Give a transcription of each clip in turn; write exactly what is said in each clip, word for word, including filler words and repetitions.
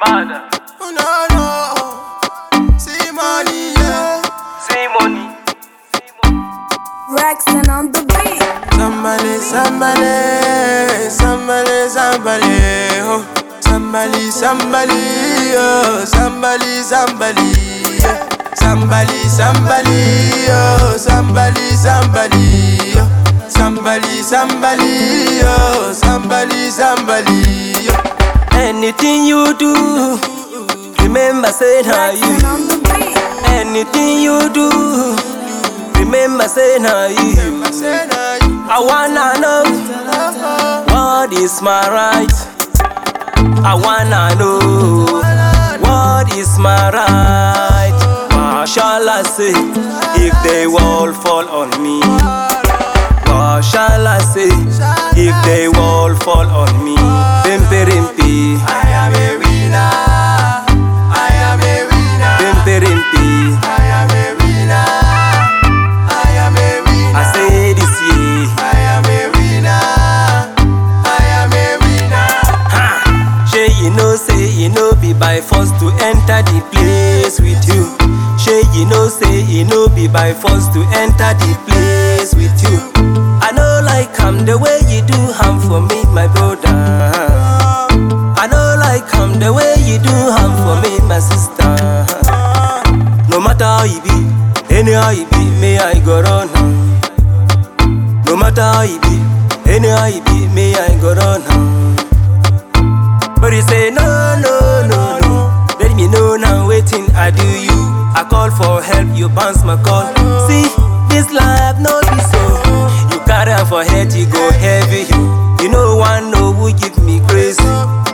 Mada. Oh, no, no. See money, yeah. See money. Rexon on the beat. Somebody, somebody, somebody, somebody, oh. Somebody, somebody, oh. Somebody, somebody, yeah. Somebody, somebody, oh. Somebody, somebody, oh. Somebody, somebody, oh. Somebody, somebody, oh. Anything you do, remember saying how you. Anything you do, remember saying how you. I wanna know what is my right. I wanna know what is my right. What shall I say if they all fall on me? What shall I say if they all fall on me? I am a winner. I am a winner. I am a winner. I am a winner. I say this year. I am a winner. I am a winner. Ha! She you know say you know be by force to enter the place with you. She you know say you know be by force to enter the place with you. I know like I'm the way you do harm for me, my brother. Come the way you do harm for me, my sister. No matter how you be, anyhow you be, me I go run. No matter how you be, anyhow you be, me I go run. But you say no, no, no, no. Let me know now, waiting I do you. I call for help, you bounce my call. See, this life not be so. You carry for head, you go heavy. You, you know one know who give me crazy.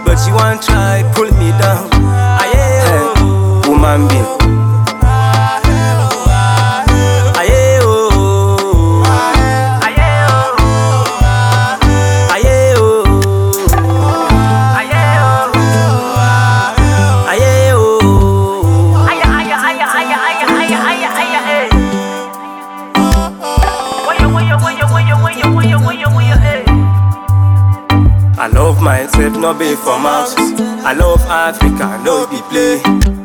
But you want try pull me down. Aye, oh, woman being. Aye, oh, aye, oh, aye, oh, aye, oh, aye, aye, aye, aye, I love myself, no be for mouth. I love Africa, no be play.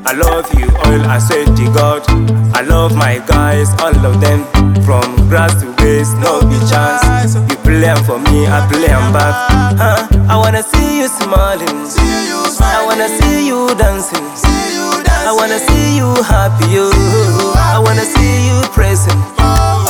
I love you all, I swear to God. I love my guys, all of them. From grass to waist, no be chance. You play for me, I play them back. Huh? I wanna see you smiling. I wanna see you dancing. I wanna see you happy. I wanna see you present.